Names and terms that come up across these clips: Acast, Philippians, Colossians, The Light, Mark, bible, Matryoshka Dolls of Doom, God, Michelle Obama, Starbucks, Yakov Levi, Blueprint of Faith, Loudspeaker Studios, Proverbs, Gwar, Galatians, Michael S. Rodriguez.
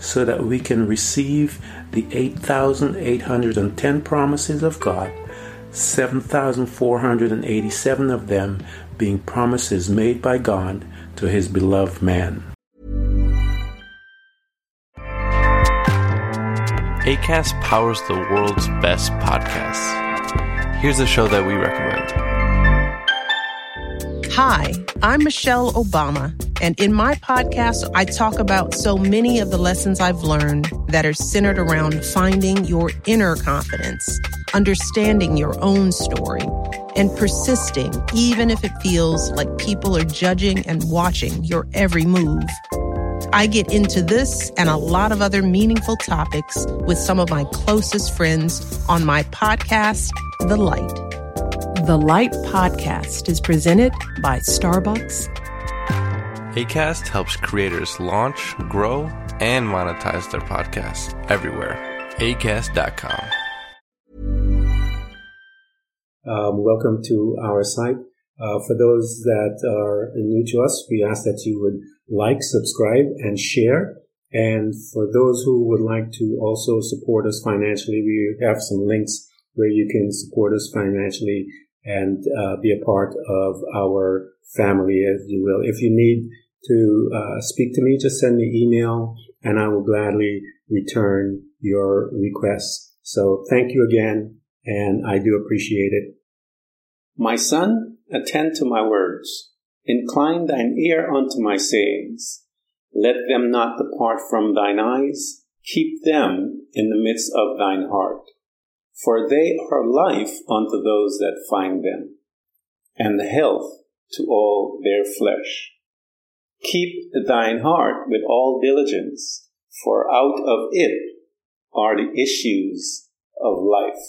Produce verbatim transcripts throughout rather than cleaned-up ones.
so that we can receive the eight thousand eight hundred ten promises of God, seven thousand four hundred eighty-seven of them being promises made by God to His beloved man. Acast powers the world's best podcasts. Here's a show that we recommend. Hi, I'm Michelle Obama, and in my podcast, I talk about so many of the lessons I've learned that are centered around finding your inner confidence, understanding your own story, and persisting, even if it feels like people are judging and watching your every move. I get into this and a lot of other meaningful topics with some of my closest friends on my podcast, The Light. The Light podcast is presented by Starbucks. Acast helps creators launch, grow, and monetize their podcasts everywhere. Acast dot com. Um, welcome to our site. Uh, for those that are new to us, we ask that you would like, subscribe, and share. And for those who would like to also support us financially, we have some links where you can support us financially and uh, be a part of our family, if you will. If you need to uh, speak to me, just send me an email, and I will gladly return your request. So thank you again, and I do appreciate it. My son, attend to my words. Incline thine ear unto my sayings. Let them not depart from thine eyes. Keep them in the midst of thine heart. For they are life unto those that find them, and health to all their flesh. Keep thine heart with all diligence, for out of it are the issues of life.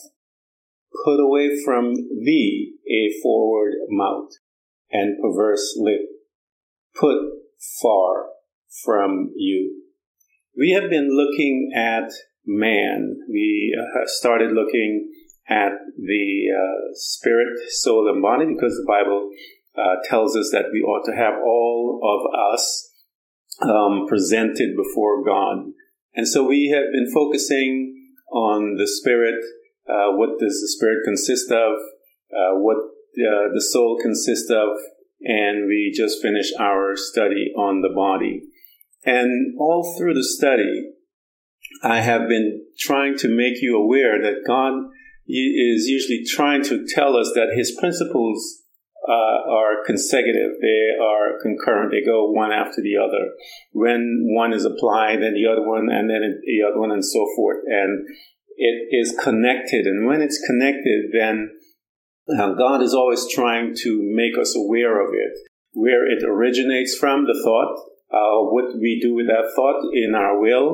Put away from thee a forward mouth, and perverse lip, put far from you. We have been looking at man. We uh, started looking at the uh, spirit, soul, and body, because the Bible uh, tells us that we ought to have all of us um, presented before God. And so we have been focusing on the spirit. Uh, what does the spirit consist of? Uh, what Uh, the soul consists of, and we just finished our study on the body. And all through the study, I have been trying to make you aware that God is usually trying to tell us that His principles uh, are consecutive. They are concurrent. They go one after the other. When one is applied, then the other one, and then the other one, and so forth. And it is connected. And when it's connected, then Uh, God is always trying to make us aware of it, where it originates from, the thought, uh, what we do with that thought in our will.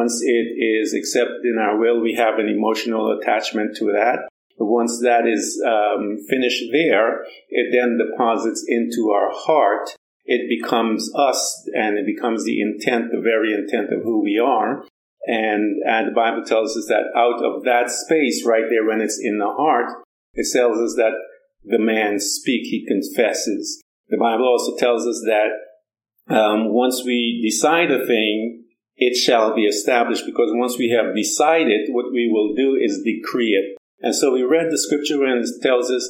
Once it is accepted in our will, we have an emotional attachment to that. Once that is um, finished there, it then deposits into our heart. It becomes us, and it becomes the intent, the very intent of who we are. And, and the Bible tells us that out of that space right there, when it's in the heart, it tells us that the man speak, he confesses. The Bible also tells us that um, once we decide a thing, it shall be established, because once we have decided, what we will do is decree it. And so we read the scripture and it tells us,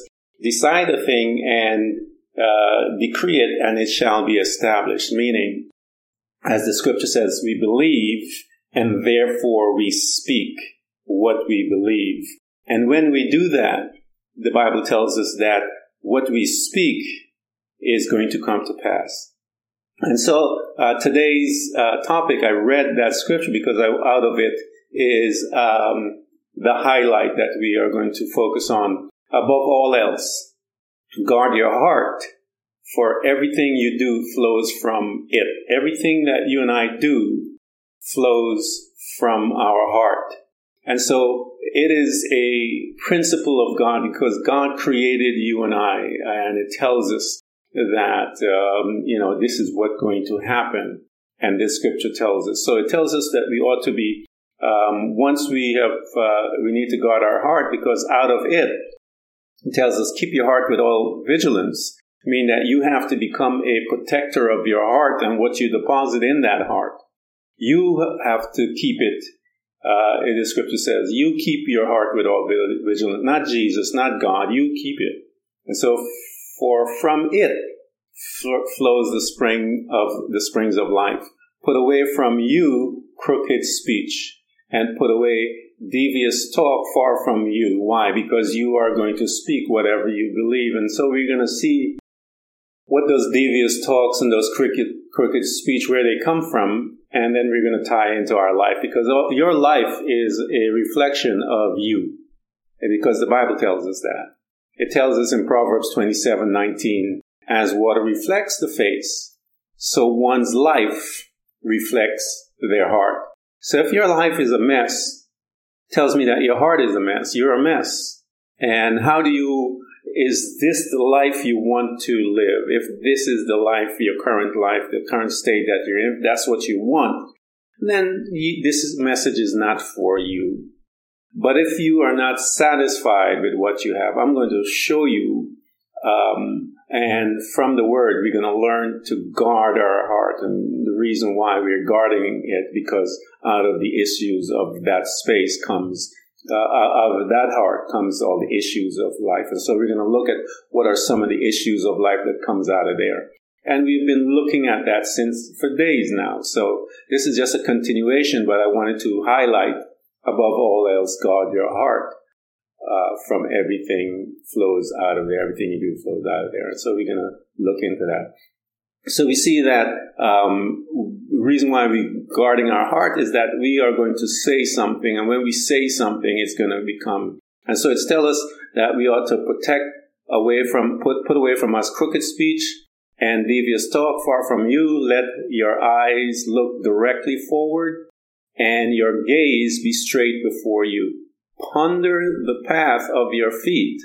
decide a thing and uh, decree it, and it shall be established. Meaning, as the scripture says, we believe, and therefore we speak what we believe. And when we do that, the Bible tells us that what we speak is going to come to pass. And so uh, today's uh, topic, I read that scripture because I, out of it is um, the highlight that we are going to focus on. Above all else, guard your heart, for everything you do flows from it. Everything that you and I do flows from our heart. And so it is a principle of God, because God created you and I, and it tells us that, um, you know, this is what's going to happen. And this scripture tells us. So it tells us that we ought to be, um, once we have, uh, we need to guard our heart, because out of it, it tells us, keep your heart with all vigilance, meaning that you have to become a protector of your heart and what you deposit in that heart. You have to keep it. Uh, the scripture says, you keep your heart with all vigilance, not Jesus, not God, you keep it. And so, for from it flows the spring of the springs of life. Put away from you crooked speech, and put away devious talk far from you. Why? Because you are going to speak whatever you believe. And so we're going to see what those devious talks and those crooked, crooked speech, where they come from. And then we're going to tie into our life, because your life is a reflection of you. And because the Bible tells us that. It tells us in Proverbs twenty-seven nineteen, as water reflects the face, so one's life reflects their heart. So if your life is a mess, tells me that your heart is a mess. You're a mess. And how do you, is this the life you want to live? If this is the life, your current life, the current state that you're in, if that's what you want, then you, this message is not for you. But if you are not satisfied with what you have, I'm going to show you, um, and from the word, we're going to learn to guard our heart. And the reason why we're guarding it, because out of the issues of that space comes, uh, out of that heart comes all the issues of life. And so we're going to look at what are some of the issues of life that comes out of there. And we've been looking at that since for days now. So this is just a continuation, but I wanted to highlight, above all else, guard your heart. Uh, from everything flows out of there. Everything you do flows out of there. So we're going to look into that. So we see that um, reason why we're guarding our heart is that we are going to say something. And when we say something, it's going to become. And so it's telling us that we ought to protect away from, put, put away from us crooked speech and devious talk far from you. Let your eyes look directly forward and your gaze be straight before you. Ponder the path of your feet,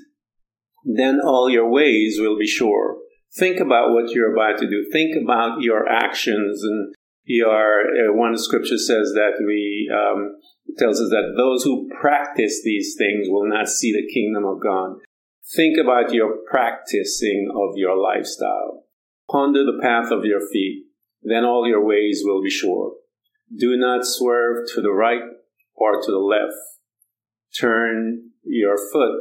then all your ways will be sure. Think about what you're about to do. Think about your actions. And your uh, one scripture says that we um, tells us that those who practice these things will not see the kingdom of God. Think about your practicing of your lifestyle. Ponder the path of your feet, then all your ways will be sure. Do not swerve to the right or to the left. Turn your foot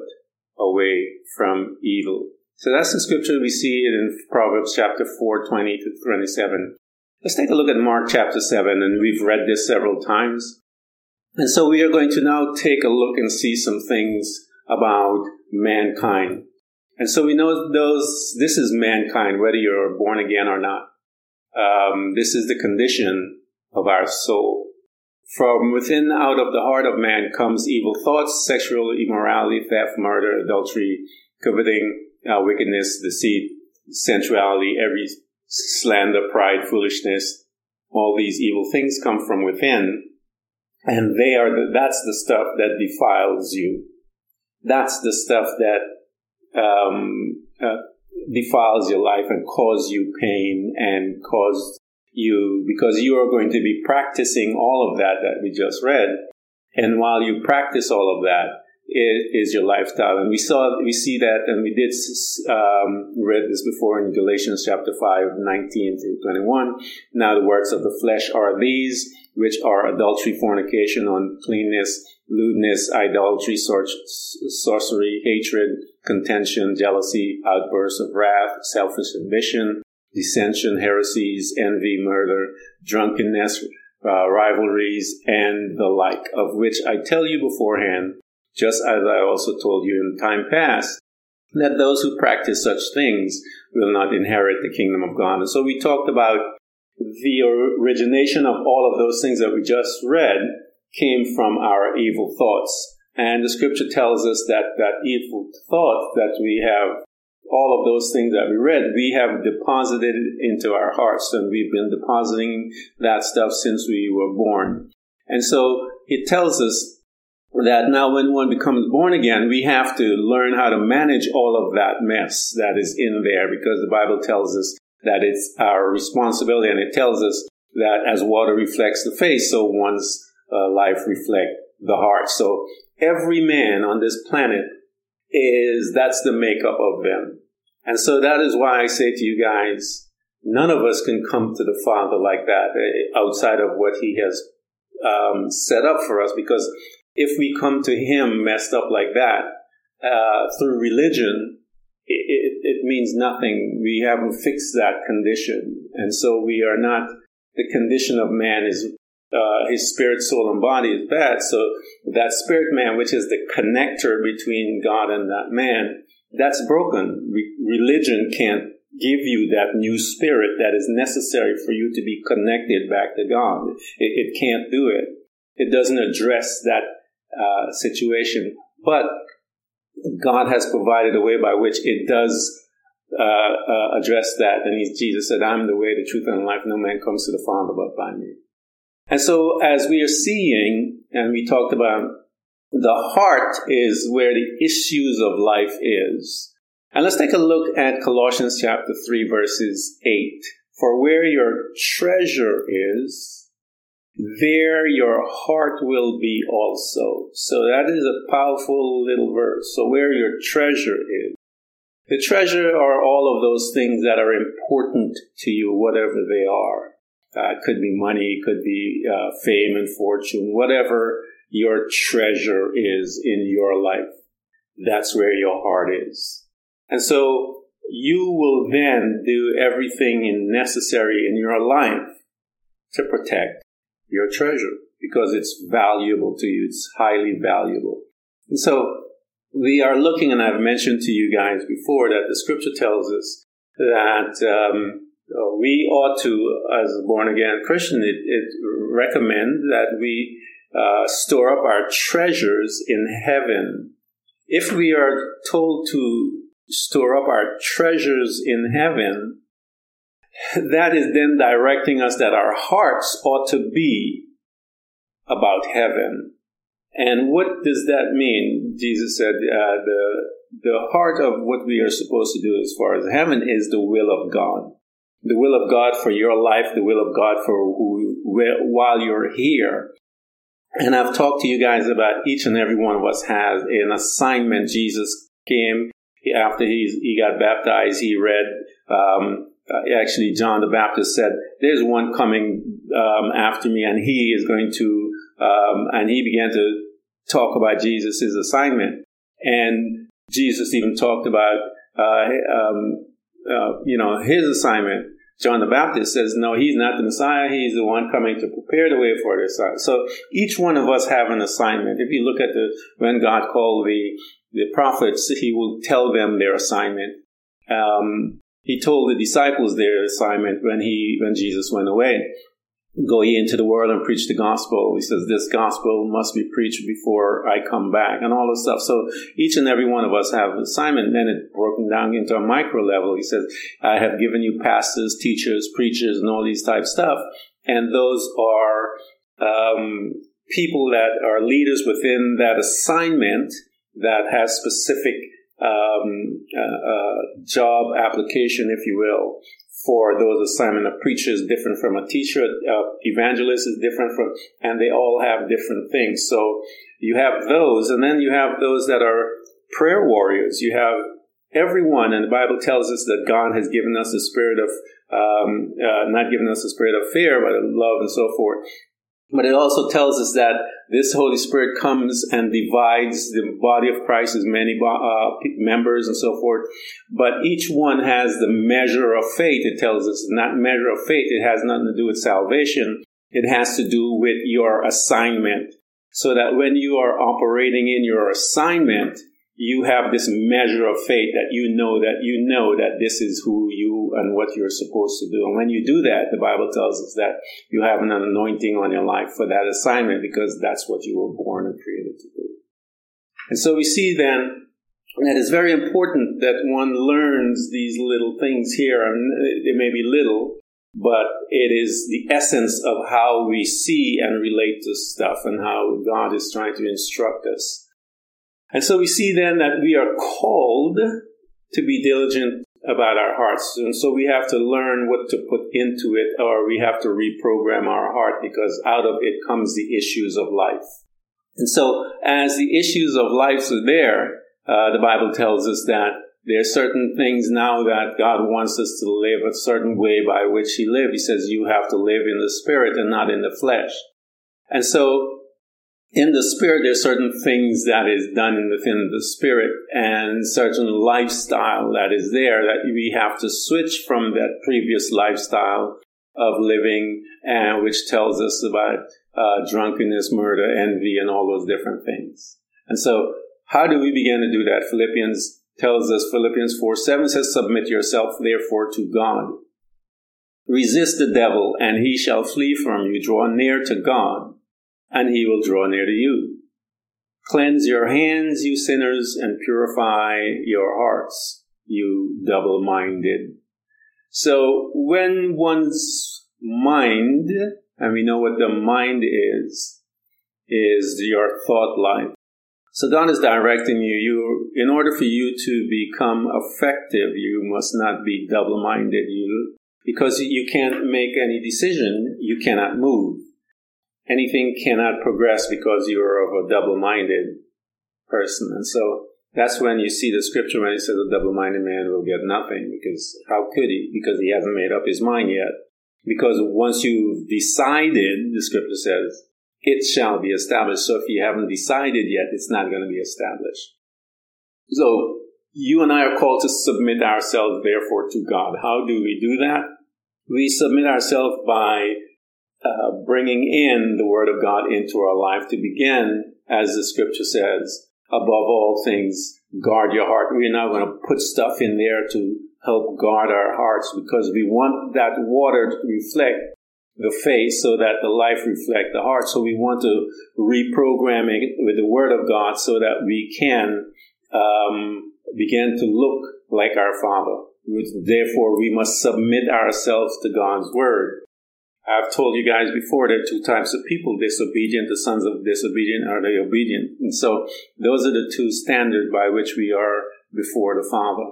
away from evil. So that's the scripture. We see it in Proverbs chapter four, twenty to twenty-seven. Let's take a look at Mark chapter seven, and we've read this several times. And so we are going to now take a look and see some things about mankind. And so we know those. This is mankind, whether you're born again or not. Um, this is the condition of our soul. From within, out of the heart of man comes evil thoughts, sexual immorality, theft, murder, adultery, coveting, uh, wickedness, deceit, sensuality, every slander, pride, foolishness. All these evil things come from within, and they are the, that's the stuff that defiles you. That's the stuff that um, uh, defiles your life and causes you pain and causes you, because you are going to be practicing all of that that we just read. And while you practice all of that, it is your lifestyle. And we saw, we see that, and we did, um, read this before in Galatians chapter five, nineteen through twenty-one. Now the works of the flesh are these, which are adultery, fornication, uncleanness, lewdness, idolatry, sor- sorcery, hatred, contention, jealousy, outbursts of wrath, selfish ambition, dissension, heresies, envy, murder, drunkenness, uh, rivalries, and the like, of which I tell you beforehand, just as I also told you in time past, that those who practice such things will not inherit the kingdom of God. And so we talked about the origination of all of those things that we just read came from our evil thoughts. And the scripture tells us that that evil thought that we have, all of those things that we read, we have deposited into our hearts, and we've been depositing that stuff since we were born. And so it tells us that now when one becomes born again, we have to learn how to manage all of that mess that is in there, because the Bible tells us that it's our responsibility, and it tells us that as water reflects the face, so one's uh, life reflects the heart. So every man on this planet is, that's the makeup of them. And so that is why I say to you guys, none of us can come to the Father like that uh, outside of what he has um, set up for us, because if we come to him messed up like that, uh, through religion, it, it, it means nothing. We haven't fixed that condition. And so we are not, the condition of man is, uh, his spirit, soul, and body is bad. So that spirit man, which is the connector between God and that man, that's broken. Re- religion can't give you that new spirit that is necessary for you to be connected back to God. It, it can't do it. It doesn't address that uh, situation, but God has provided a way by which it does uh, uh, address that. And he, Jesus said, I'm the way, the truth, and the life. No man comes to the Father but by me. And so as we are seeing, and we talked about, the heart is where the issues of life is. And let's take a look at Colossians chapter three, verses eight. For where your treasure is, there your heart will be also. So that is a powerful little verse. So where your treasure is. The treasure are all of those things that are important to you, whatever they are. Uh, it could be money, it could be uh, fame and fortune, whatever your treasure is in your life. That's where your heart is. And so you will then do everything necessary in your life to protect your treasure, because it's valuable to you. It's highly valuable. And so we are looking, and I've mentioned to you guys before that the scripture tells us that um, we ought to, as a born-again Christian, it, it recommend that we uh, store up our treasures in heaven. If we are told to store up our treasures in heaven, that is then directing us that our hearts ought to be about heaven. And what does that mean? Jesus said uh, the the heart of what we are supposed to do as far as heaven is the will of God. The will of God for your life, the will of God for who, where, while you're here. And I've talked to you guys about each and every one of us has an assignment. Jesus came after he, he got baptized, he read... Um, Uh, actually, John the Baptist said, there's one coming um, after me, and he is going to, um, and he began to talk about Jesus' assignment. And Jesus even talked about, uh, um, uh, you know, his assignment. John the Baptist says, no, he's not the Messiah. He's the one coming to prepare the way for this. So each one of us have an assignment. If you look at the, when God called the, the prophets, he will tell them their assignment. Um, He told the disciples their assignment when he when Jesus went away. Go ye into the world and preach the gospel. He says, this gospel must be preached before I come back, and all this stuff. So each and every one of us have an assignment. Then it broken down into a micro level. He says, I have given you pastors, teachers, preachers, and all these type stuff. And those are um, people that are leaders within that assignment that has specific Um, uh, uh, job application, if you will, for those assignment. A preacher is different from a teacher. Uh, evangelist is different from, and they all have different things. So you have those, and then you have those that are prayer warriors. You have everyone, and the Bible tells us that God has given us a spirit of, um, uh, not given us a spirit of fear, but of love and so forth. But it also tells us that this Holy Spirit comes and divides the body of Christ as many uh, members and so forth. But each one has the measure of faith. It tells us not measure of faith. It has nothing to do with salvation. It has to do with your assignment. So that when you are operating in your assignment, you have this measure of faith that you know that you know that this is who you and what you're supposed to do. And when you do that, the Bible tells us that you have an anointing on your life for that assignment, because that's what you were born and created to do. And so we see then that it's very important that one learns these little things here. And it may be little, but it is the essence of how we see and relate to stuff and how God is trying to instruct us. And so we see then that we are called to be diligent about our hearts. And so we have to learn what to put into it, or we have to reprogram our heart, because out of it comes the issues of life. And so as the issues of life are there, uh, the Bible tells us that there are certain things now that God wants us to live a certain way by which he lived. He says you have to live in the spirit and not in the flesh. And so in the spirit, there are certain things that is done within the spirit and certain lifestyle that is there that we have to switch from that previous lifestyle of living, and uh, which tells us about uh, drunkenness, murder, envy, and all those different things. And so how do we begin to do that? Philippians tells us, Philippians four seven says, submit yourself therefore to God. Resist the devil and he shall flee from you. Draw near to God, and he will draw near to you. Cleanse your hands, you sinners, and purify your hearts, you double-minded. So when one's mind, and we know what the mind is, is your thought life. So God is directing you. You, in order for you to become effective, you must not be double-minded. You, because you can't make any decision, you cannot move. Anything cannot progress because you are of a double-minded person. And so that's when you see the scripture when it says a double-minded man will get nothing. Because how could he? Because he hasn't made up his mind yet. Because once you've decided, the scripture says, it shall be established. So if you haven't decided yet, it's not going to be established. So you and I are called to submit ourselves, therefore, to God. How do we do that? We submit ourselves by Uh, bringing in the Word of God into our life to begin, as the Scripture says, above all things, guard your heart. We're not going to put stuff in there to help guard our hearts, because we want that water to reflect the face so that the life reflect the heart. So we want to reprogram it with the Word of God so that we can um, begin to look like our Father. Therefore, we must submit ourselves to God's Word. I've told you guys before, there are two types of people, disobedient, the sons of disobedient, are they obedient? And so those are the two standards by which we are before the Father.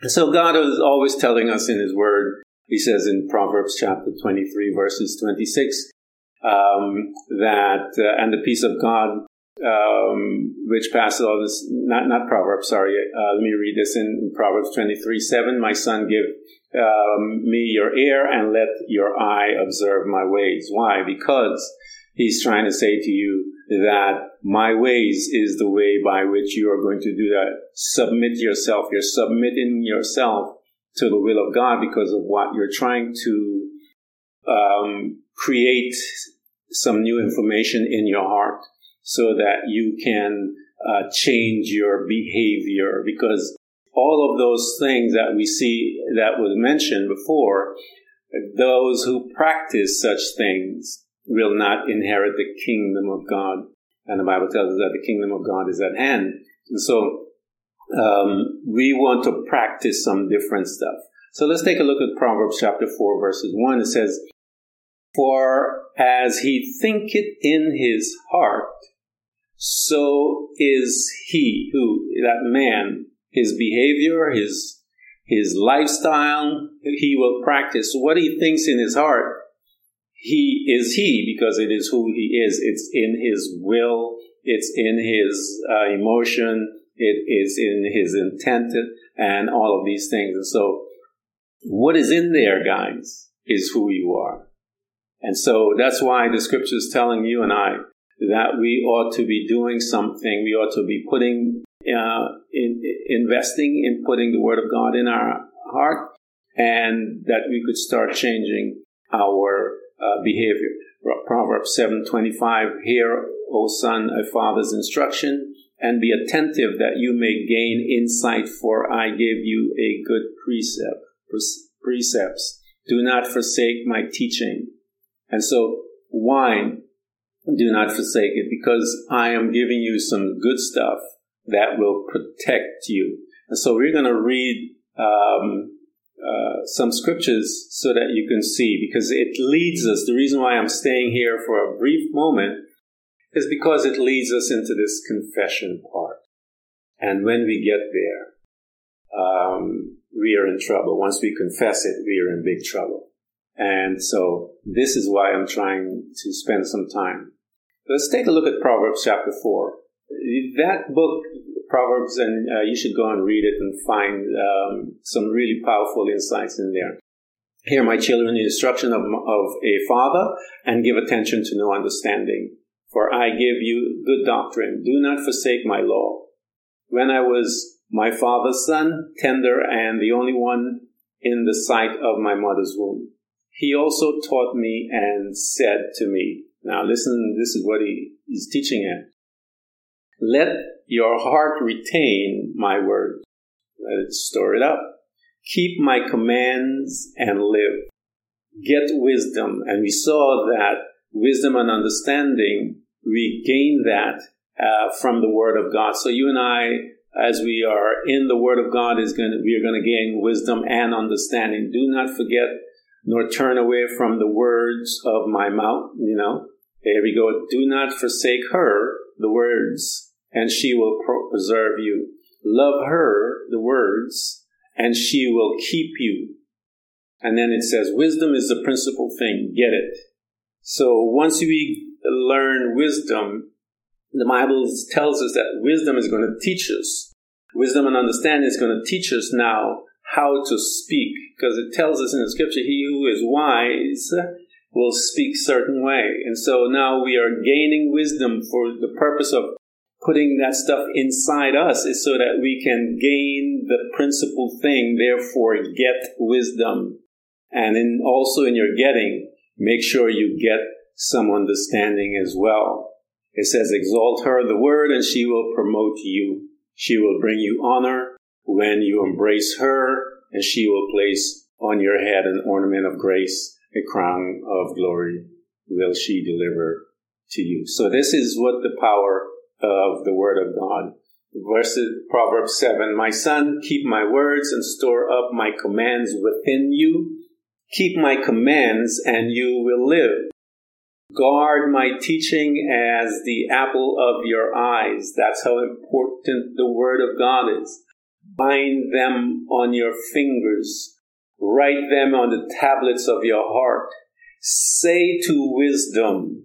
And so God is always telling us in his word, he says in Proverbs chapter twenty-three, verses twenty-six, um, that, uh, and the peace of God, um, which passes all this, not, not Proverbs, sorry, uh, let me read this in, in Proverbs twenty-three seven, my son, give Um, me your ear and let your eye observe my ways. Why? Because he's trying to say to you that my ways is the way by which you are going to do that. Submit yourself. You're submitting yourself to the will of God because of what you're trying to um, create some new information in your heart so that you can uh, change your behavior, because all of those things that we see that was mentioned before, those who practice such things will not inherit the kingdom of God. And the Bible tells us that the kingdom of God is at hand. And so um, we want to practice some different stuff. So let's take a look at Proverbs chapter four, verses one. It says, for as he thinketh in his heart, so is he, who, that man, his behavior, his his lifestyle, he will practice. What he thinks in his heart, he is he, because it is who he is. It's in his will. It's in his uh, emotion. It is in his intent and all of these things. And so what is in there, guys, is who you are. And so that's why the scripture is telling you and I that we ought to be doing something. We ought to be putting Uh, in, in investing in putting the Word of God in our heart, and that we could start changing our uh, behavior. Proverbs seven twenty-five, hear, O son, a father's instruction, and be attentive that you may gain insight, for I give you a good precept, precepts. Do not forsake my teaching. And so, why do not forsake it? Because I am giving you some good stuff that will protect you. And so we're going to read um, uh, some scriptures so that you can see, because it leads us. The reason why I'm staying here for a brief moment is because it leads us into this confession part. And when we get there, um, we are in trouble. Once we confess it, we are in big trouble. And so this is why I'm trying to spend some time. Let's take a look at Proverbs chapter four. That book, Proverbs, and uh, you should go and read it and find um, some really powerful insights in there. Hear, my children, the instruction of, of a father, and give attention to no understanding. For I give you good doctrine. Do not forsake my law. When I was my father's son, tender and the only one in the sight of my mother's womb, he also taught me and said to me. Now listen, this is what he is teaching him. Let your heart retain my word. Let it store it up. Keep my commands and live. Get wisdom. And we saw that wisdom and understanding, we gain that uh, from the word of God. So you and I, as we are in the word of God, is going to, we are going to gain wisdom and understanding. Do not forget nor turn away from the words of my mouth. You know, there we go. Do not forsake her, the words, and she will preserve you. Love her, the words, and she will keep you. And then it says, wisdom is the principal thing. Get it. So once we learn wisdom, the Bible tells us that wisdom is going to teach us. Wisdom and understanding is going to teach us now how to speak, because it tells us in the scripture, he who is wise will speak certain way. And so now we are gaining wisdom for the purpose of putting that stuff inside us, is so that we can gain the principal thing, therefore get wisdom. And in, also in your getting, make sure you get some understanding as well. It says, exalt her, the word, and she will promote you. She will bring you honor when you embrace her, and she will place on your head an ornament of grace, a crown of glory will she deliver to you. So this is what the power of the word of God. Verse Proverbs seven, my son, keep my words and store up my commands within you. Keep my commands and you will live. Guard my teaching as the apple of your eyes. That's how important the word of God is. Bind them on your fingers. Write them on the tablets of your heart. Say to wisdom,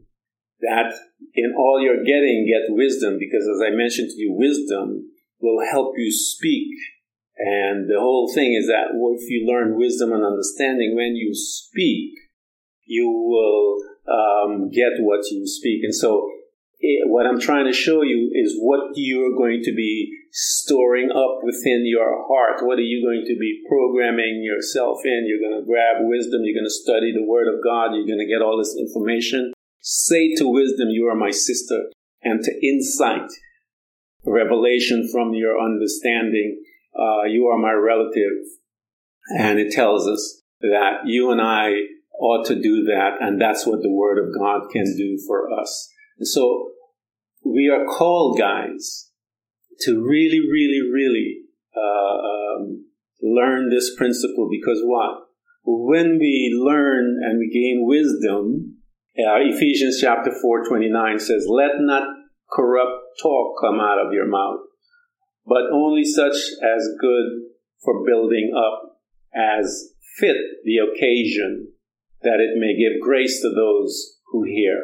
that in all your getting, get wisdom, because as I mentioned to you, wisdom will help you speak. And the whole thing is that if you learn wisdom and understanding, when you speak, you will um, get what you speak. And so it, what I'm trying to show you is what you're going to be storing up within your heart. What are you going to be programming yourself in? You're going to grab wisdom. You're going to study the word of God. You're going to get all this information. Say to wisdom, you are my sister, and to insight, revelation from your understanding, uh, you are my relative. And it tells us that you and I ought to do that, and that's what the word of God can do for us. And so we are called, guys, to really, really, really uh, um, learn this principle, because what? When we learn and we gain wisdom, Uh, Ephesians chapter four twenty-nine says, let not corrupt talk come out of your mouth, but only such as good for building up, as fit the occasion, that it may give grace to those who hear.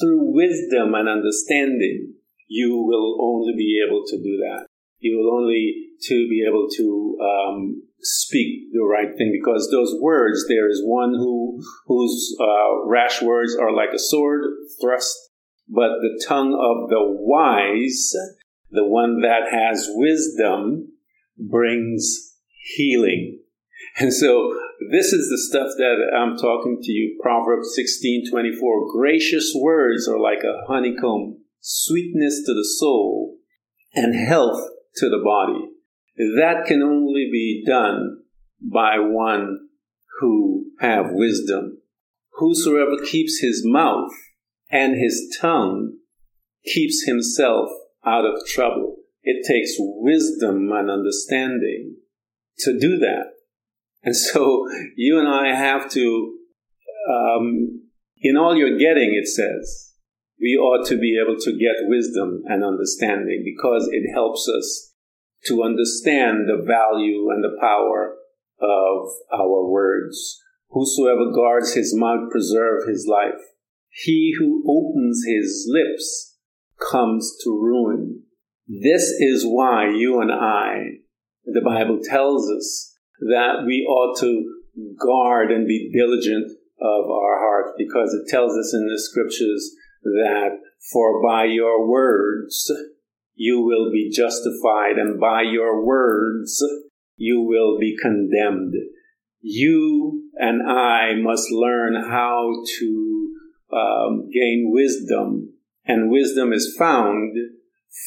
Through wisdom and understanding, you will only be able to do that. You will only to be able to um, speak the right thing, because those words, there is one who whose uh, rash words are like a sword thrust, but the tongue of the wise, the one that has wisdom, brings healing. And so this is the stuff that I'm talking to you. Proverbs sixteen twenty-four, gracious words are like a honeycomb, sweetness to the soul, and health to the body. That can only be done by one who have wisdom. Whosoever keeps his mouth and his tongue keeps himself out of trouble. It takes wisdom and understanding to do that. And so you and I have to, um, in all you're getting, it says, we ought to be able to get wisdom and understanding because it helps us to understand the value and the power of our words. Whosoever guards his mouth preserve his life. He who opens his lips comes to ruin. This is why you and I, the Bible tells us, that we ought to guard and be diligent of our heart, because it tells us in the scriptures that for by your words you will be justified, and by your words you will be condemned. You and I must learn how to um, gain wisdom, and wisdom is found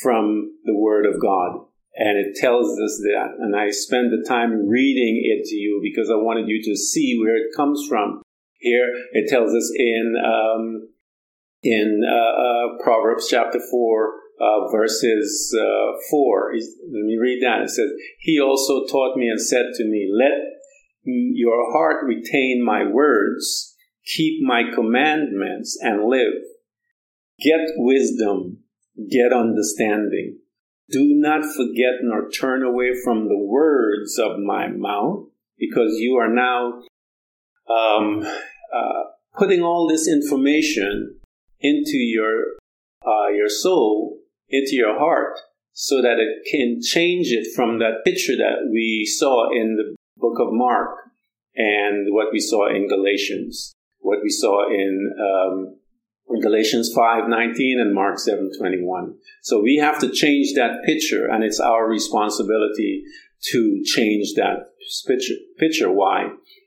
from the Word of God. And it tells us that, and I spend the time reading it to you because I wanted you to see where it comes from. Here it tells us in um, in uh, uh, Proverbs chapter four, uh, verses uh, four. Let me read that. It says, "He also taught me and said to me, let your heart retain my words, keep my commandments and live. Get wisdom, get understanding. Do not forget nor turn away from the words of my mouth," because you are now um, uh, putting all this information into your uh, your soul, into your heart, so that it can change it from that picture that we saw in the book of Mark and what we saw in Galatians, what we saw in um Galatians five nineteen and Mark seven twenty-one. So we have to change that picture, and it's our responsibility to change that picture. Picture. Why?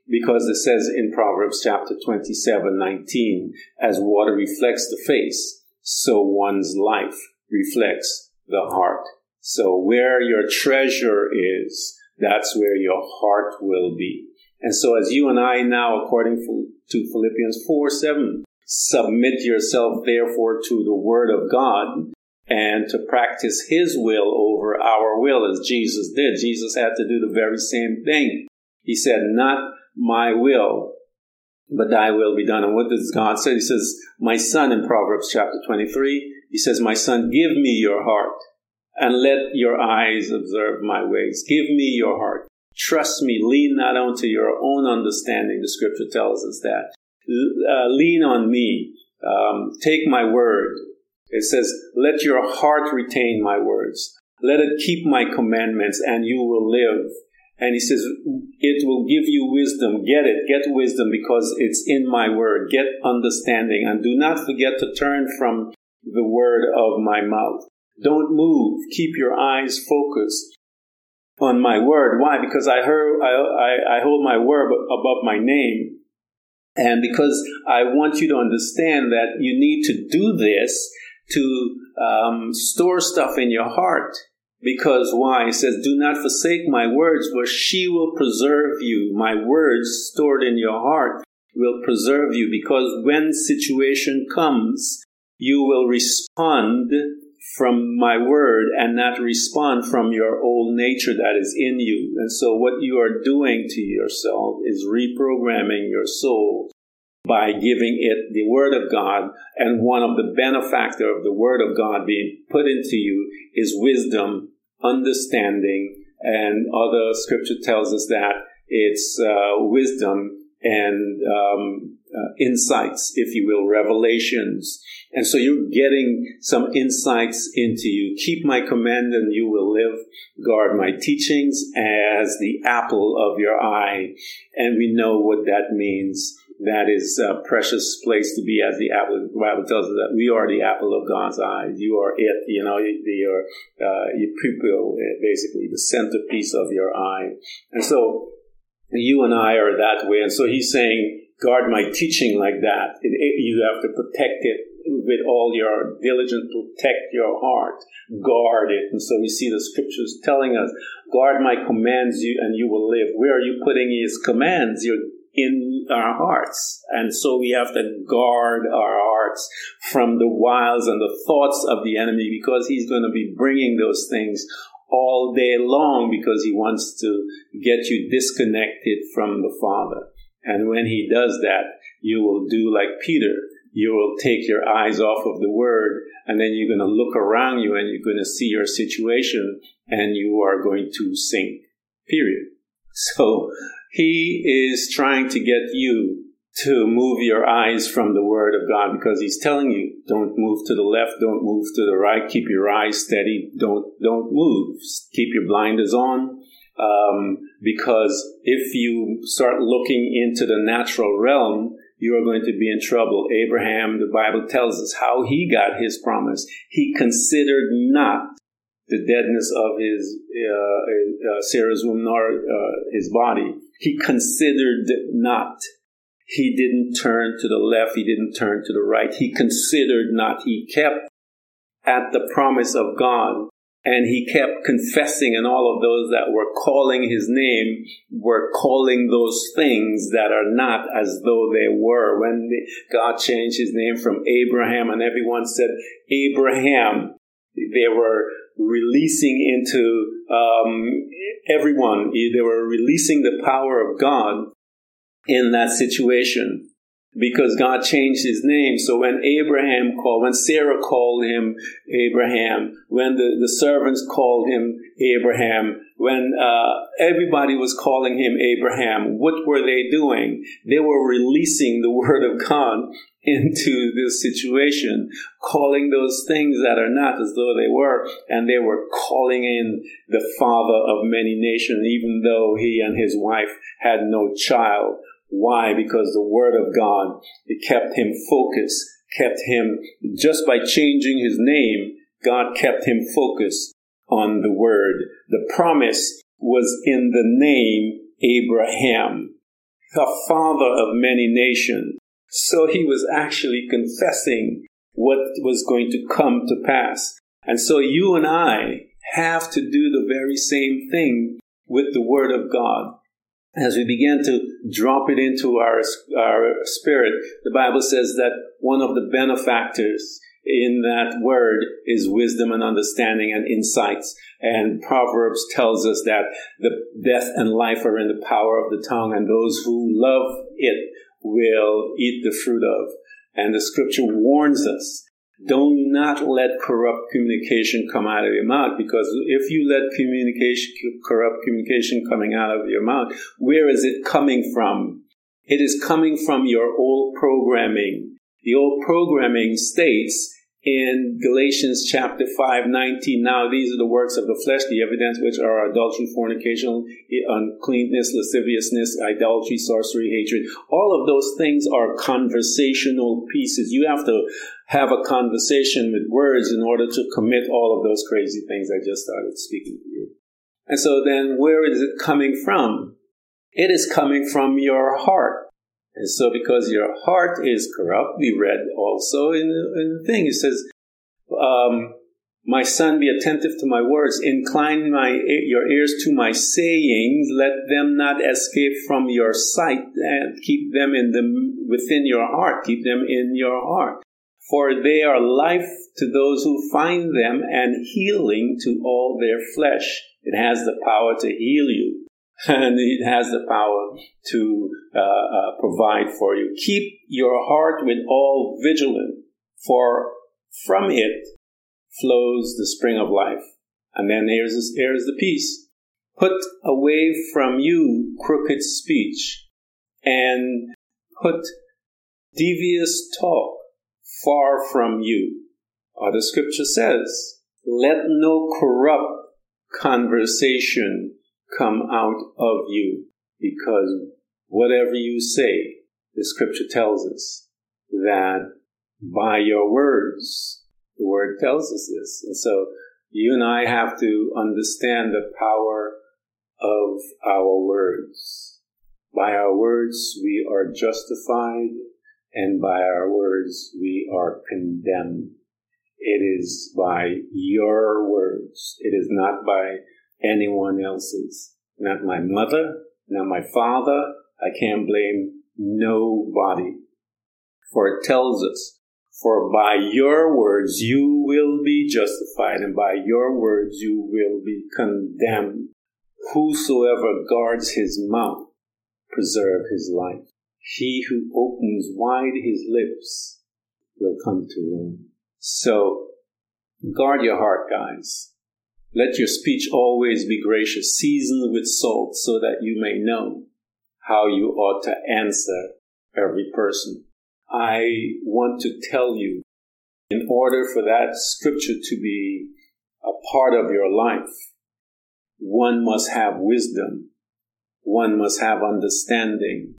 Because it says in Proverbs chapter twenty-seven nineteen, as water reflects the face, so one's life reflects the heart. So where your treasure is, that's where your heart will be. And so as you and I now, according to Philippians four seven, submit yourself, therefore, to the word of God and to practice his will over our will, as Jesus did. Jesus had to do the very same thing. He said, not my will, but thy will be done. And what does God say? He says, my son, in Proverbs chapter twenty-three, he says, my son, give me your heart and let your eyes observe my ways. Give me your heart. Trust me. Lean not onto your own understanding. The scripture tells us that. Uh, lean on me. Um, take my word. It says, let your heart retain my words. Let it keep my commandments and you will live. And he says, it will give you wisdom. Get it. Get wisdom because it's in my word. Get understanding. And do not forget to turn from the word of my mouth. Don't move. Keep your eyes focused on my word. Why? Because I heard, I, I, I hold my word above my name. And because I want you to understand that you need to do this to um, store stuff in your heart. Because why? It says, do not forsake my words, for she will preserve you. My words stored in your heart will preserve you. Because when situation comes, you will respond from my word and not respond from your old nature that is in you. And so what you are doing to yourself is reprogramming your soul by giving it the word of God. And one of the benefactor of the word of God being put into you is wisdom, understanding, and other scripture tells us that it's uh, wisdom and um, uh, insights, if you will, revelations. And so you're getting some insights into you. Keep my command and you will live. Guard my teachings as the apple of your eye. And we know what that means. That is a precious place to be as the apple. The Bible tells us that we are the apple of God's eye. You are it, you know, your, uh, your pupil, basically the centerpiece of your eye. And so you and I are that way. And so he's saying, guard my teaching like that. It, it, you have to protect it with all your diligence, protect your heart, guard it. And so we see the scriptures telling us, guard my commands you and you will live. Where are you putting his commands? You're in our hearts. And so we have to guard our hearts from the wiles and the thoughts of the enemy, because he's going to be bringing those things all day long, because he wants to get you disconnected from the Father. And when he does that, you will do like Peter. You will take your eyes off of the word, and then you're going to look around you and you're going to see your situation, and you are going to sink. Period. So he is trying to get you to move your eyes from the word of God, because he's telling you, don't move to the left, don't move to the right, keep your eyes steady, don't don't move, keep your blinders on. Um, because if you start looking into the natural realm, you are going to be in trouble. Abraham, the Bible tells us how he got his promise. He considered not the deadness of his uh, uh, Sarah's womb, nor uh, his body. He considered not. He didn't turn to the left. He didn't turn to the right. He considered not. He kept at the promise of God. And he kept confessing, and all of those that were calling his name were calling those things that are not as though they were. When God changed his name from Abraham, and everyone said, Abraham, they were releasing into um, everyone. They were releasing the power of God in that situation, because God changed his name. So when Abraham called, when Sarah called him Abraham, when the, the servants called him Abraham, when uh, everybody was calling him Abraham, what were they doing? They were releasing the word of God into this situation, calling those things that are not as though they were, and they were calling in the father of many nations, even though he and his wife had no child. Why? Because the word of God, it kept him focused, kept him, just by changing his name, God kept him focused on the word. The promise was in the name Abraham, the father of many nations. So he was actually confessing what was going to come to pass. And so you and I have to do the very same thing with the word of God. As we begin to drop it into our our spirit, the Bible says that one of the benefactors in that word is wisdom and understanding and insights. And Proverbs tells us that the death and life are in the power of the tongue, and those who love it will eat the fruit of. And the scripture warns us, do not let corrupt communication come out of your mouth, because if you let communication, corrupt communication coming out of your mouth, where is it coming from? It is coming from your old programming. The old programming states in Galatians chapter five nineteen, now these are the works of the flesh, the evidence which are adultery, fornication, uncleanness, lasciviousness, idolatry, sorcery, hatred. All of those things are conversational pieces. You have to have a conversation with words in order to commit all of those crazy things I just started speaking to you. And so then where is it coming from? It is coming from your heart. And so because your heart is corrupt, we read also in, in the thing, it says, um, my son, be attentive to my words, incline my your ears to my sayings, let them not escape from your sight, and keep them in the, within your heart, keep them in your heart. For they are life to those who find them and healing to all their flesh. It has the power to heal you. And it has the power to uh, uh, provide for you. Keep your heart with all vigilance, for from it flows the spring of life. And then here's, this, here's the piece. Put away from you crooked speech, and put devious talk far from you. Or the scripture says, let no corrupt conversation come out of you, because whatever you say, the scripture tells us that by your words, the word tells us this. And so you and I have to understand the power of our words. By our words we are justified, and by our words we are condemned. It is by your words. It is not by anyone else's. Not my mother, not my father. I can't blame nobody. For it tells us, for by your words you will be justified, and by your words you will be condemned. Whosoever guards his mouth, preserve his life. He who opens wide his lips will come to ruin. So, guard your heart, guys. Let your speech always be gracious, seasoned with salt, so that you may know how you ought to answer every person. I want to tell you, in order for that scripture to be a part of your life, one must have wisdom, one must have understanding,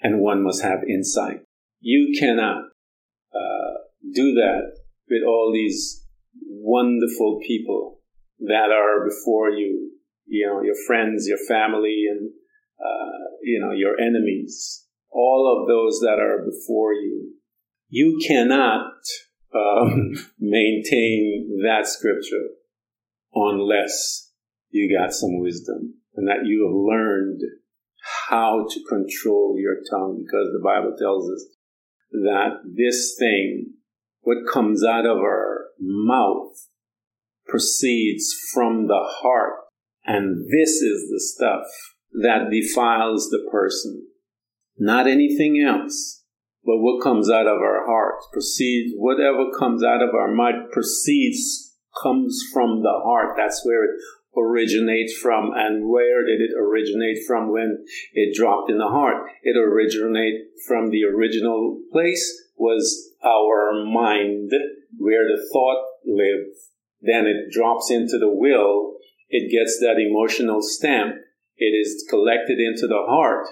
and one must have insight. You cannot uh, do that with all these wonderful people that are before you, you know, your friends, your family, and, uh, you know, your enemies. All of those that are before you, you cannot um, maintain that scripture unless you got some wisdom and that you have learned how to control your tongue, because the Bible tells us that this thing, what comes out of our mouth, proceeds from the heart, and this is the stuff that defiles the person. Not anything else, but what comes out of our hearts proceeds, whatever comes out of our mind proceeds, comes from the heart. That's where it originates from. And where did it originate from when it dropped in the heart? It originated from the original place was our mind, where the thought lived. Then it drops into the will. It gets that emotional stamp. It is collected into the heart.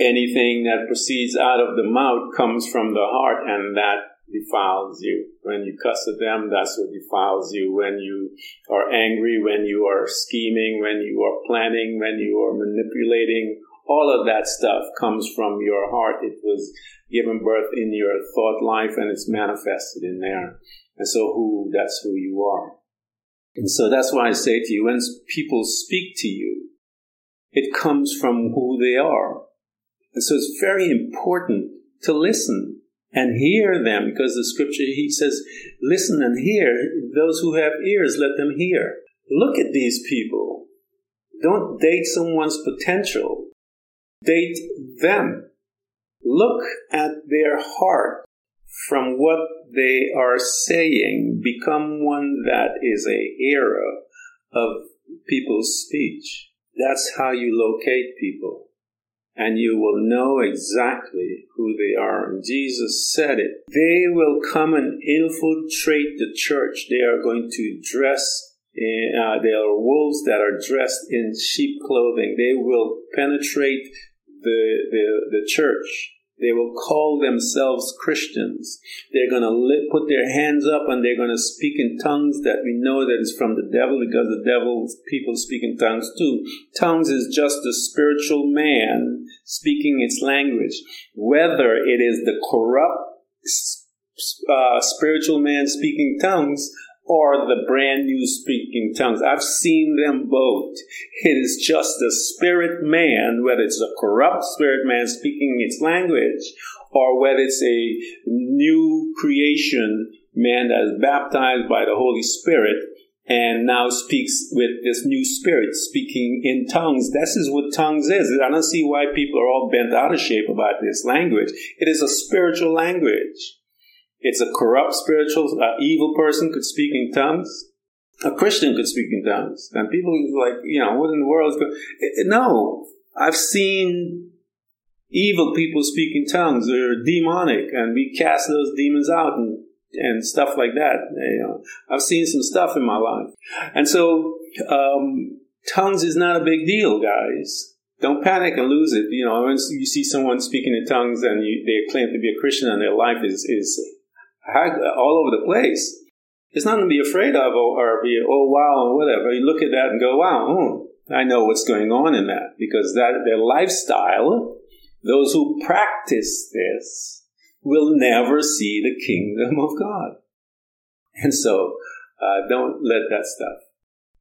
Anything that proceeds out of the mouth comes from the heart, and that defiles you. When you cuss at them, that's what defiles you. When you are angry, when you are scheming, when you are planning, when you are manipulating, all of that stuff comes from your heart. It was given birth in your thought life, and it's manifested in there. And so who, that's who you are. And so that's why I say to you, when people speak to you, it comes from who they are. And so it's very important to listen and hear them, because the scripture, he says, listen and hear. Those who have ears, let them hear. Look at these people. Don't date someone's potential. Date them. Look at their heart from what they are saying. Become one that is a hearer of people's speech. That's how you locate people. And you will know exactly who they are. And Jesus said it. They will come and infiltrate the church. They are going to dress, in, uh, they are wolves that are dressed in sheep clothing. They will penetrate the, the, the church. They will call themselves Christians. They're going to li- put their hands up, and they're going to speak in tongues that we know that is from the devil, because the devil's people speak in tongues too. Tongues is just the spiritual man speaking its language. Whether it is the corrupt uh, spiritual man speaking tongues or the brand new speaking tongues. I've seen them both. It is just the spirit man, whether it's a corrupt spirit man speaking its language, or whether it's a new creation man that is baptized by the Holy Spirit and now speaks with this new spirit, speaking in tongues. This is what tongues is. I don't see why people are all bent out of shape about this language. It is a spiritual language. It's a corrupt spiritual, uh, evil person could speak in tongues. A Christian could speak in tongues. And people like, you know, what in the world is going on? No, I've seen evil people speak in tongues. They're demonic, and we cast those demons out and, and stuff like that. You know, I've seen some stuff in my life. And so um, tongues is not a big deal, guys. Don't panic and lose it. You know, when you see someone speaking in tongues and you, they claim to be a Christian and their life is is... all over the place. It's nothing to be afraid of or be, oh, wow, or whatever. You look at that and go, wow, oh, I know what's going on in that, because that their lifestyle, those who practice this, will never see the kingdom of God. And so uh, don't let that stuff.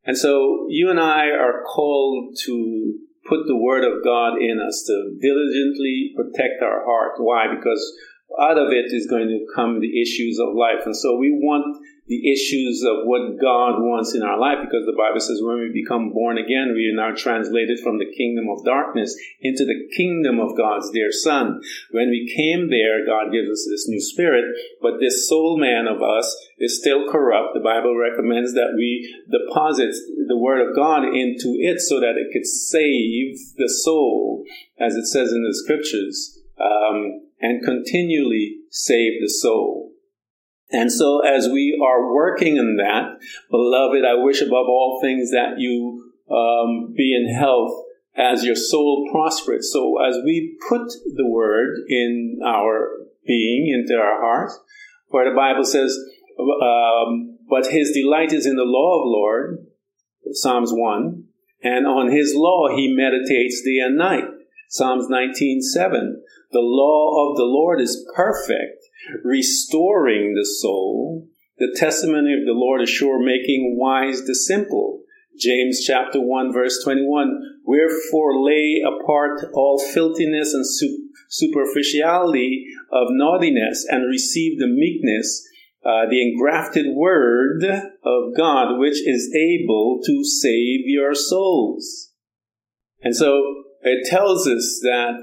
And so you and I are called to put the word of God in us, to diligently protect our heart. Why? Because out of it is going to come the issues of life. And so we want the issues of what God wants in our life, because the Bible says when we become born again, we are now translated from the kingdom of darkness into the kingdom of God's dear Son. When we came there, God gives us this new spirit, but this soul man of us is still corrupt. The Bible recommends that we deposit the word of God into it so that it could save the soul, as it says in the scriptures, um, and continually save the soul. And so as we are working in that, beloved, I wish above all things that you um, be in health as your soul prospers. So as we put the word in our being, into our heart, where the Bible says, um, but his delight is in the law of Lord, Psalms one, and on his law he meditates day and night, Psalms nineteen seven. The law of the Lord is perfect, restoring the soul. The testimony of the Lord is sure, making wise the simple. James chapter one, verse twenty-one. Wherefore lay apart all filthiness and superficiality of naughtiness, and receive the meekness, uh, the engrafted word of God, which is able to save your souls. And so it tells us that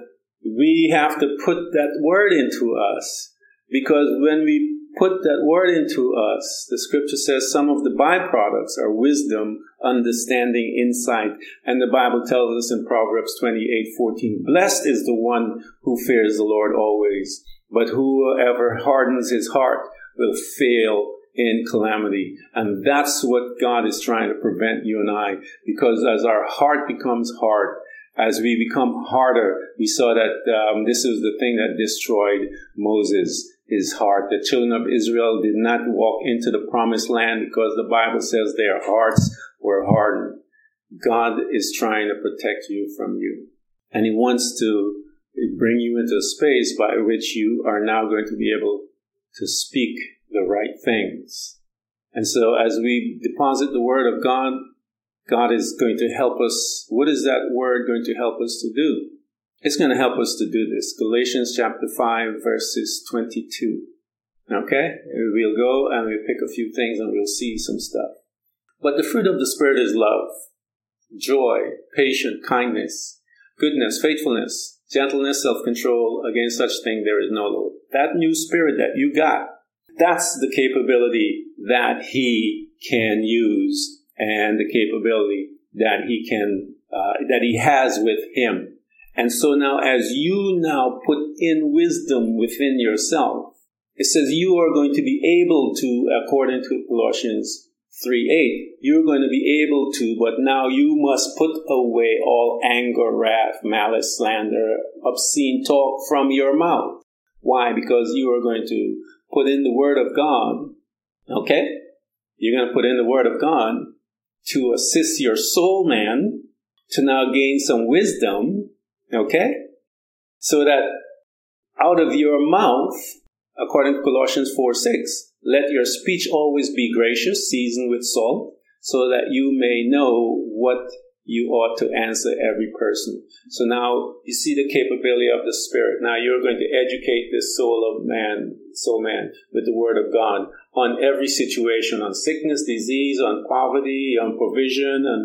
we have to put that word into us. Because when we put that word into us, the scripture says some of the byproducts are wisdom, understanding, insight. And the Bible tells us in Proverbs twenty-eight fourteen, blessed is the one who fears the Lord always, but whoever hardens his heart will fail in calamity. And that's what God is trying to prevent you and I, because as our heart becomes hard, as we become harder, we saw that um, this was the thing that destroyed Moses, his heart. The children of Israel did not walk into the promised land because the Bible says their hearts were hardened. God is trying to protect you from you. And he wants to bring you into a space by which you are now going to be able to speak the right things. And so as we deposit the word of God, God is going to help us. What is that word going to help us to do? It's going to help us to do this. Galatians chapter five, verses twenty-two. Okay? We'll go and we'll pick a few things and we'll see some stuff. But the fruit of the Spirit is love, joy, patience, kindness, goodness, faithfulness, gentleness, self-control. Against such thing there is no law. That new spirit that you got, that's the capability that he can use, and the capability that he can, uh, that he has with him. And so now as you now put in wisdom within yourself, it says you are going to be able to, according to Colossians three eight, you're going to be able to, but now you must put away all anger, wrath, malice, slander, obscene talk from your mouth. Why? Because you are going to put in the word of God. Okay? You're going to put in the word of God to assist your soul man to now gain some wisdom, okay? So that out of your mouth, according to Colossians four six, let your speech always be gracious, seasoned with salt, so that you may know what you ought to answer every person. So now you see the capability of the Spirit. Now you're going to educate this soul of man, soul man, with the word of God on every situation, on sickness, disease, on poverty, on provision, on,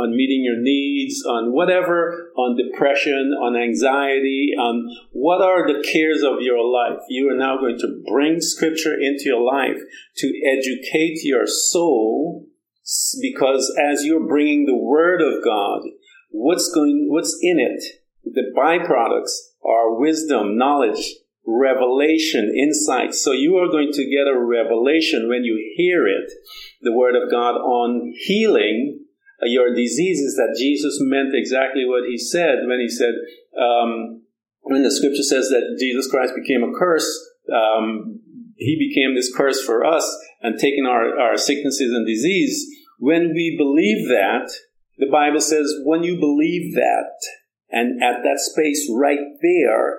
on meeting your needs, on whatever, on depression, on anxiety, on what are the cares of your life. You are now going to bring scripture into your life to educate your soul. Because as you're bringing the word of God, what's going, what's in it? The byproducts are wisdom, knowledge, revelation, insight. So you are going to get a revelation when you hear it, the word of God on healing your diseases, that Jesus meant exactly what he said when he said, um, when the scripture says that Jesus Christ became a curse, um, he became this curse for us and taking our, our sicknesses and disease. When we believe that, The Bible says when you believe that, and at that space right there,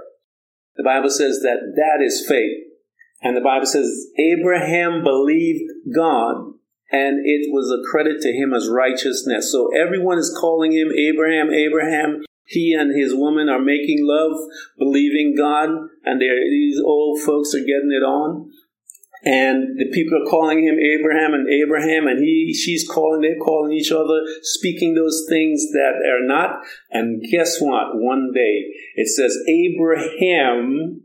the Bible says that that is faith. And the Bible says Abraham believed God, and it was a credit to him as righteousness. So everyone is calling him Abraham, Abraham. He and his woman are making love, believing God, and these old folks are getting it on. And the people are calling him Abraham and Abraham, and he, she's calling, they're calling each other, speaking those things that are not. And guess what? One day, it says, Abraham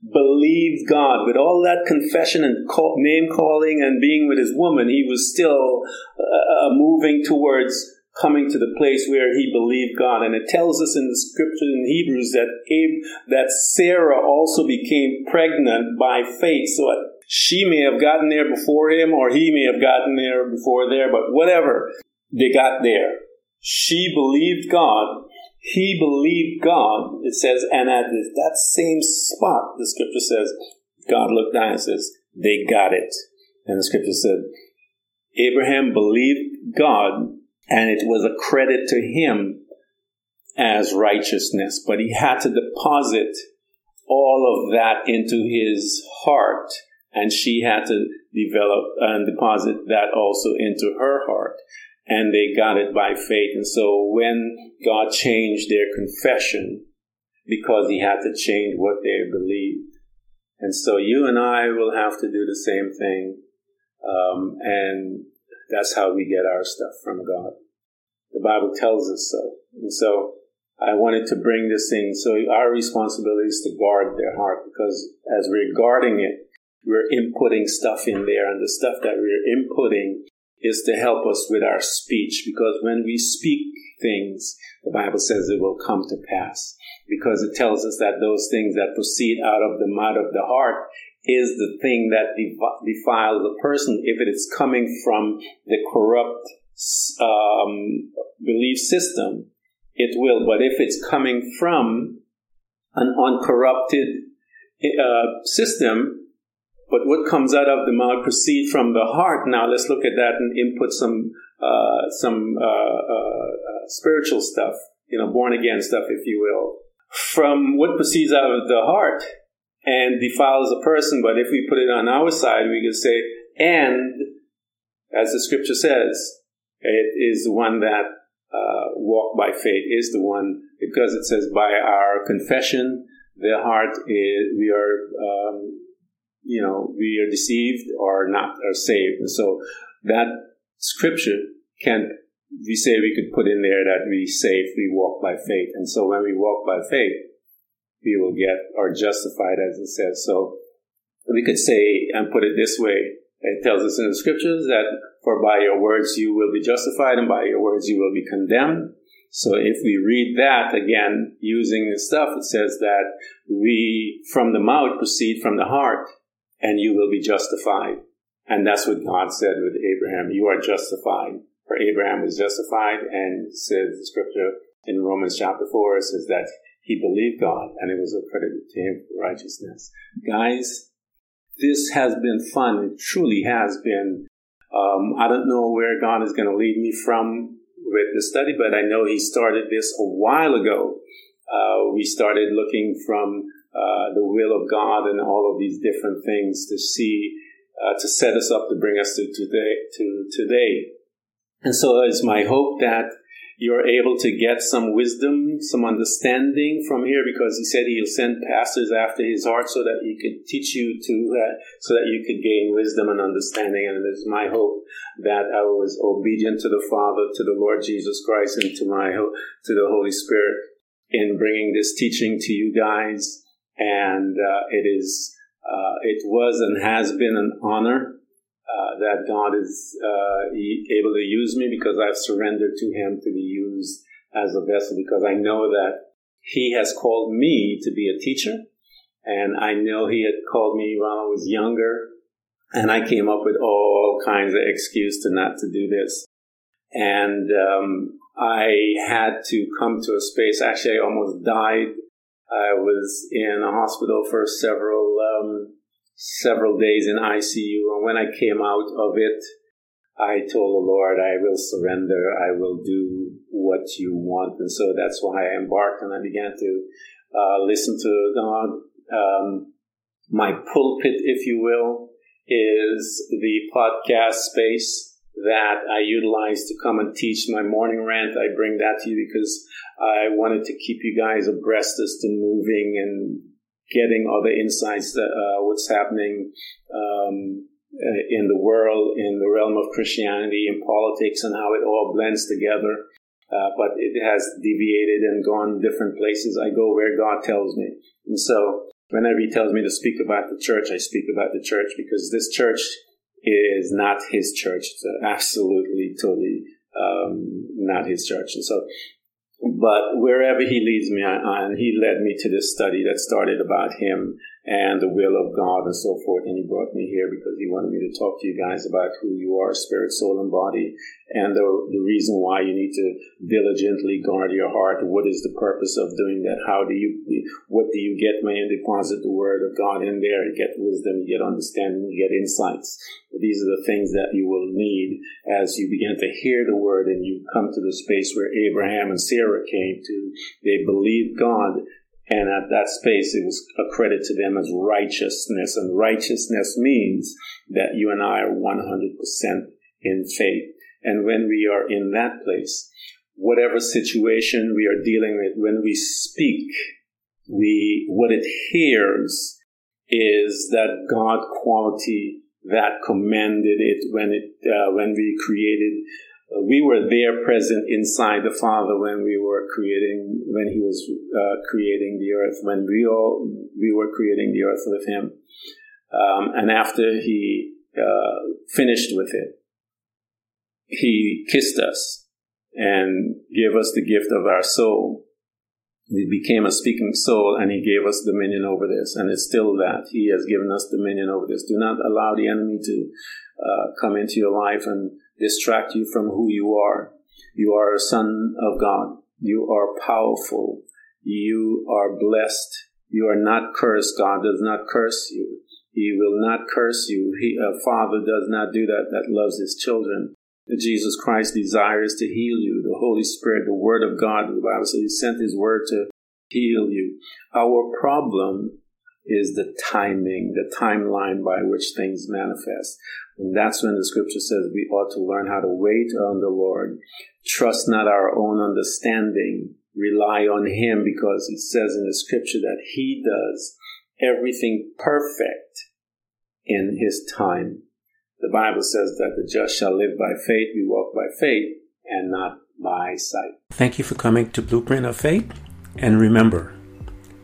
believed God. With all that confession and call, name calling and being with his woman, he was still uh, moving towards coming to the place where he believed God. And it tells us in the scripture in Hebrews that Ab- that Sarah also became pregnant by faith. So she may have gotten there before him, or he may have gotten there before there, but whatever, they got there. She believed God. He believed God, it says, and at that same spot, the scripture says, God looked down and says, they got it. And the scripture said, Abraham believed God, and it was a credit to him as righteousness. But he had to deposit all of that into his heart. And she had to develop and deposit that also into her heart. And they got it by faith. And so when God changed their confession, because he had to change what they believed. And so you and I will have to do the same thing. Um, and that's how we get our stuff from God. The Bible tells us so. And so I wanted to bring this thing. So our responsibility is to guard their heart, because as we're guarding it, we're inputting stuff in there. And the stuff that we're inputting is to help us with our speech, because when we speak things, the Bible says it will come to pass, because it tells us that those things that proceed out of the mouth of the heart is the thing that defiles a person, if it is coming from the corrupt um, belief system, it will. But if it's coming from an uncorrupted uh, system, but what comes out of the mouth proceeds from the heart. Now let's look at that and input some uh, some uh, uh, spiritual stuff, you know, born again stuff, if you will, from what proceeds out of the heart and defiles a person. But if we put it on our side, we could say, and as the scripture says, it is the one that uh, walk by faith is the one, because it says by our confession, the heart is, we are. Um, You know, we are deceived or not are saved. And so that scripture can, we say we could put in there that we save, we walk by faith. And so when we walk by faith, we will get or justified, as it says. So we could say and put it this way. It tells us in the scriptures that for by your words you will be justified, and by your words you will be condemned. So if we read that again, using this stuff, it says that we from the mouth proceed from the heart, and you will be justified. And that's what God said with Abraham. You are justified. For Abraham was justified, and says the scripture in Romans chapter four, it says that he believed God, and it was accredited to him for righteousness. Guys, this has been fun. It truly has been. Um, I don't know where God is going to lead me from with the study, but I know he started this a while ago. Uh, we started looking from Uh, the will of God and all of these different things to see, uh, to set us up, to bring us to today, to today. And so it's my hope that you're able to get some wisdom, some understanding from here, because he said he'll send pastors after his heart so that he could teach you to, uh, so that you could gain wisdom and understanding. And it is my hope that I was obedient to the Father, to the Lord Jesus Christ, and to my, to the Holy Spirit in bringing this teaching to you guys. And uh, it is, uh, it was and has been an honor uh, that God is uh, able to use me, because I've surrendered to him to be used as a vessel, because I know that he has called me to be a teacher. And I know he had called me while I was younger, and I came up with all kinds of excuses to not to do this. And um, I had to come to a space, actually I almost died. I was in a hospital for several um, several days in I C U, and when I came out of it, I told the Lord, I will surrender. I will do what you want. And so that's why I embarked, and I began to uh, listen to God. Um, my pulpit, if you will, is the podcast space that I utilize to come and teach my morning rant. I bring that to you because I wanted to keep you guys abreast as to moving and getting other insights that uh, what's happening um, in the world, in the realm of Christianity, in politics, and how it all blends together. Uh, but it has deviated and gone different places. I go where God tells me. And so whenever he tells me to speak about the church, I speak about the church, because this church is not his church. It's absolutely, totally um, not his church. And so, but wherever he leads me, and he led me to this study that started about him and the will of God and so forth. And he brought me here because he wanted me to talk to you guys about who you are, spirit, soul, and body, and the, the reason why you need to diligently guard your heart. What is the purpose of doing that? How do you, what do you get when you deposit the word of God in there? You get wisdom, you get understanding, you get insights. These are the things that you will need as you begin to hear the word and you come to the space where Abraham and Sarah came to. They believed God. And at that space, it was a credit to them as righteousness. And righteousness means that you and I are one hundred percent in faith. And when we are in that place, whatever situation we are dealing with, when we speak, we what it hears is that God quality that commanded it when it uh, when we created. We were there present inside the Father when we were creating, when he was uh, creating the earth, when we all, we were creating the earth with him. Um, and after he uh, finished with it, he kissed us and gave us the gift of our soul. We became a speaking soul, and he gave us dominion over this. And it's still that. He has given us dominion over this. Do not allow the enemy to uh, come into your life and distract you from who you are. You are a son of God. You are powerful. You are blessed. You are not cursed. God does not curse you. He will not curse you. He, a father does not do that, that loves his children. Jesus Christ desires to heal you. The Holy Spirit, the Word of God, the Bible says he sent his Word to heal you. Our problem is the timing, the timeline by which things manifest. And that's when the scripture says we ought to learn how to wait on the Lord. Trust not our own understanding. Rely on him, because it says in the scripture that he does everything perfect in his time. The Bible says that the just shall live by faith. We walk by faith and not by sight. Thank you for coming to Blueprint of Faith. And remember,